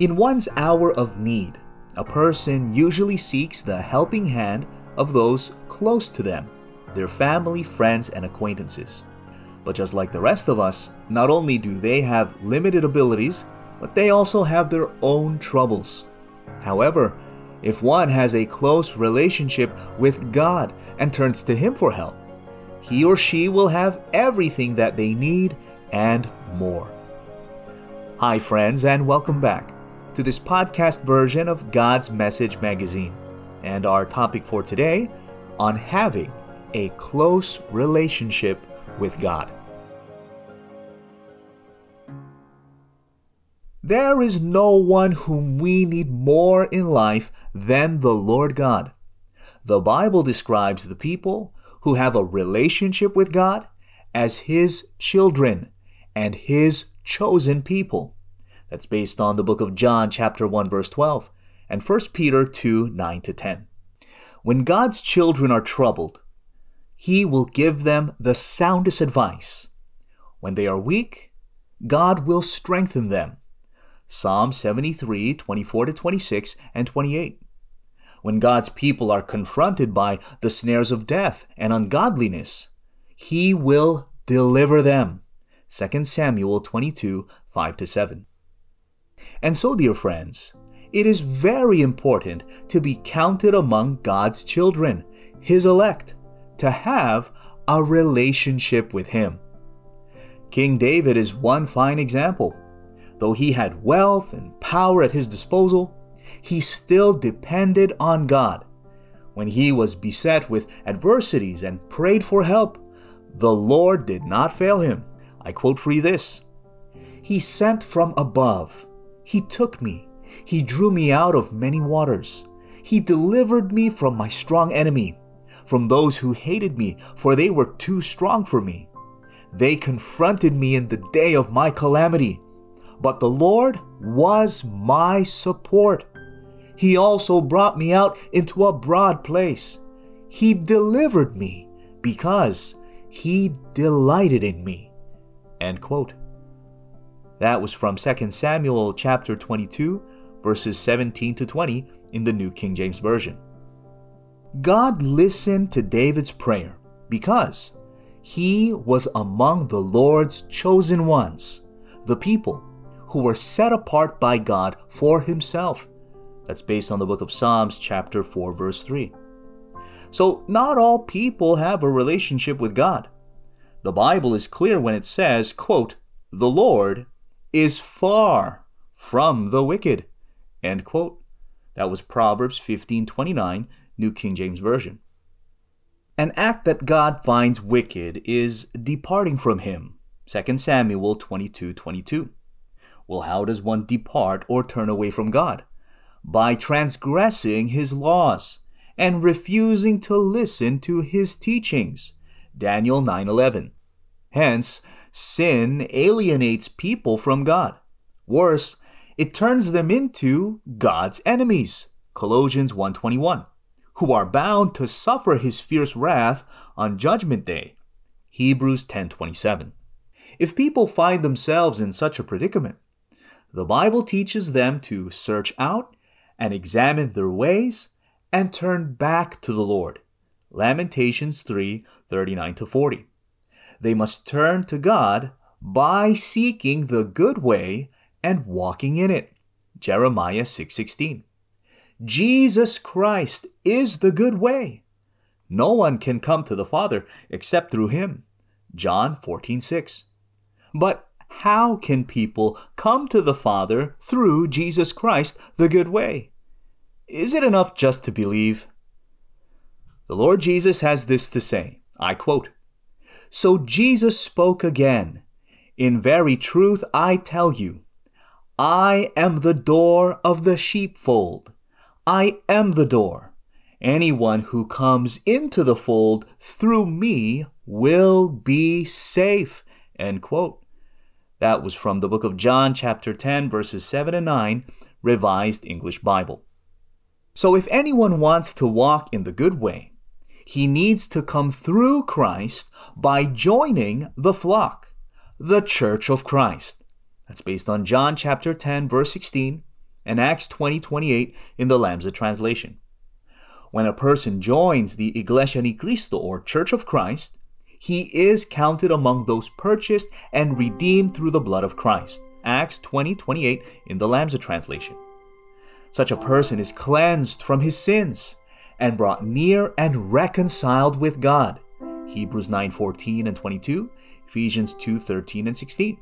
In one's hour of need, a person usually seeks the helping hand of those close to them, their family, friends, and acquaintances. But just like the rest of us, not only do they have limited abilities, but they also have their own troubles. However, if one has a close relationship with God and turns to Him for help, he or she will have everything that they need and more. Hi friends, and welcome back to this podcast version of God's Message magazine, and our topic for today on having a close relationship with God. There is no one whom we need more in life than the Lord God. The Bible describes the people who have a relationship with God as His children and His chosen people. That's based on the book of John chapter 1 verse 12 and 1 Peter 2, 9-10. When God's children are troubled, He will give them the soundest advice. When they are weak, God will strengthen them. Psalm 73, 24-26 and 28. When God's people are confronted by the snares of death and ungodliness, He will deliver them. 2 Samuel 22, 5-7. And so, dear friends, it is very important to be counted among God's children, His elect, to have a relationship with Him. King David is one fine example. Though he had wealth and power at his disposal, he still depended on God. When he was beset with adversities and prayed for help, the Lord did not fail him. I quote for you this: "He sent from above. He took me. He drew me out of many waters. He delivered me from my strong enemy, from those who hated me, for they were too strong for me. They confronted me in the day of my calamity. But the Lord was my support. He also brought me out into a broad place. He delivered me because He delighted in me." End quote. That was from 2 Samuel chapter 22, verses 17-20 in the New King James Version. God listened to David's prayer because he was among the Lord's chosen ones, the people who were set apart by God for Himself. That's based on the book of Psalms chapter 4 verse 3. So not all people have a relationship with God. The Bible is clear when it says, quote, "The Lord is far from the wicked," end quote. That was Proverbs 15:29, New King James Version. An act that God finds wicked is departing from Him, 2 Samuel 22:22. Well, how does one depart or turn away from God? By transgressing His laws and refusing to listen to His teachings. Daniel 9:11. Hence, sin alienates people from God. Worse, it turns them into God's enemies. Colossians 1:21, who are bound to suffer His fierce wrath on Judgment Day. Hebrews 10:27. If people find themselves in such a predicament, the Bible teaches them to search out and examine their ways and turn back to the Lord. Lamentations 3, 39-40. They must turn to God by seeking the good way and walking in it. Jeremiah 6:16. Jesus Christ is the good way. No one can come to the Father except through Him. John 14:6. But how can people come to the Father through Jesus Christ, the good way? Is it enough just to believe? The Lord Jesus has this to say, I quote, "So Jesus spoke again, 'In very truth I tell you, I am the door of the sheepfold. I am the door. Anyone who comes into the fold through me will be safe.'" End quote. That was from the book of John chapter 10 verses 7-9, Revised English Bible. So if anyone wants to walk in the good way, he needs to come through Christ by joining the flock, the Church of Christ. That's based on John chapter 10 verse 16 and Acts 20:28 in the Lamsa translation. When a person joins the Iglesia Ni Cristo, or Church of Christ, he is counted among those purchased and redeemed through the blood of Christ, Acts 20:28 in the Lamsa translation. Such a person is cleansed from his sins and brought near and reconciled with God, Hebrews 9:14 and 22, Ephesians 2:13 and 16.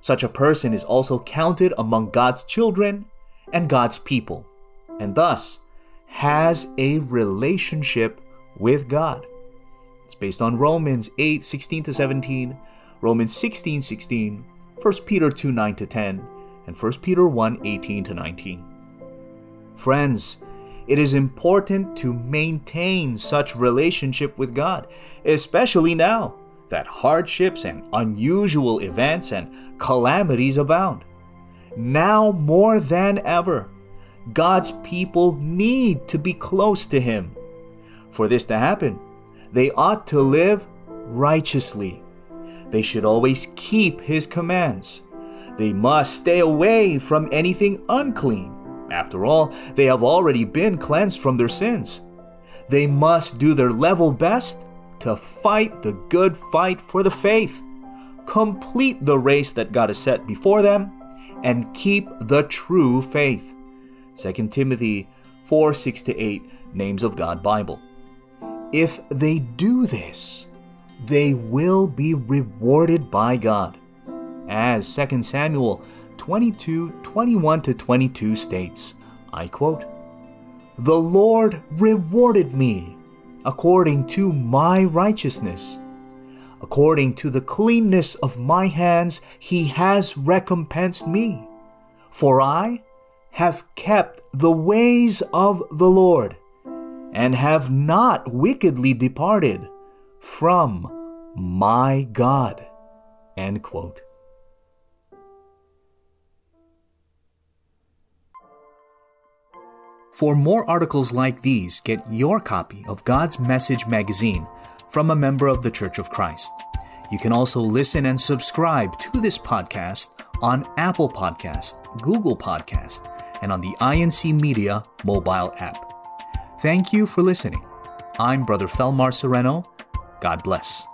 Such a person is also counted among God's children and God's people, and thus has a relationship with God. It's based on Romans 8:16-17, Romans 16:16, 1 Peter 2:9-10, and 1 Peter 1:18-19. Friends, it is important to maintain such relationship with God, especially now that hardships and unusual events and calamities abound. Now more than ever, God's people need to be close to Him. For this to happen, they ought to live righteously. They should always keep His commands. They must stay away from anything unclean. After all, they have already been cleansed from their sins. They must do their level best to fight the good fight for the faith, complete the race that God has set before them, and keep the true faith. 2 Timothy 4:6-8, Names of God Bible. If they do this, they will be rewarded by God, as 2 Samuel 22:21-22 states, I quote, "The Lord rewarded me according to my righteousness. According to the cleanness of my hands, He has recompensed me. For I have kept the ways of the Lord and have not wickedly departed from my God." End quote. For more articles like these, get your copy of God's Message magazine from a member of the Church of Christ. You can also listen and subscribe to this podcast on Apple Podcast, Google Podcast, and on the INC Media mobile app. Thank you for listening. I'm Brother Felmar Sereno. God bless.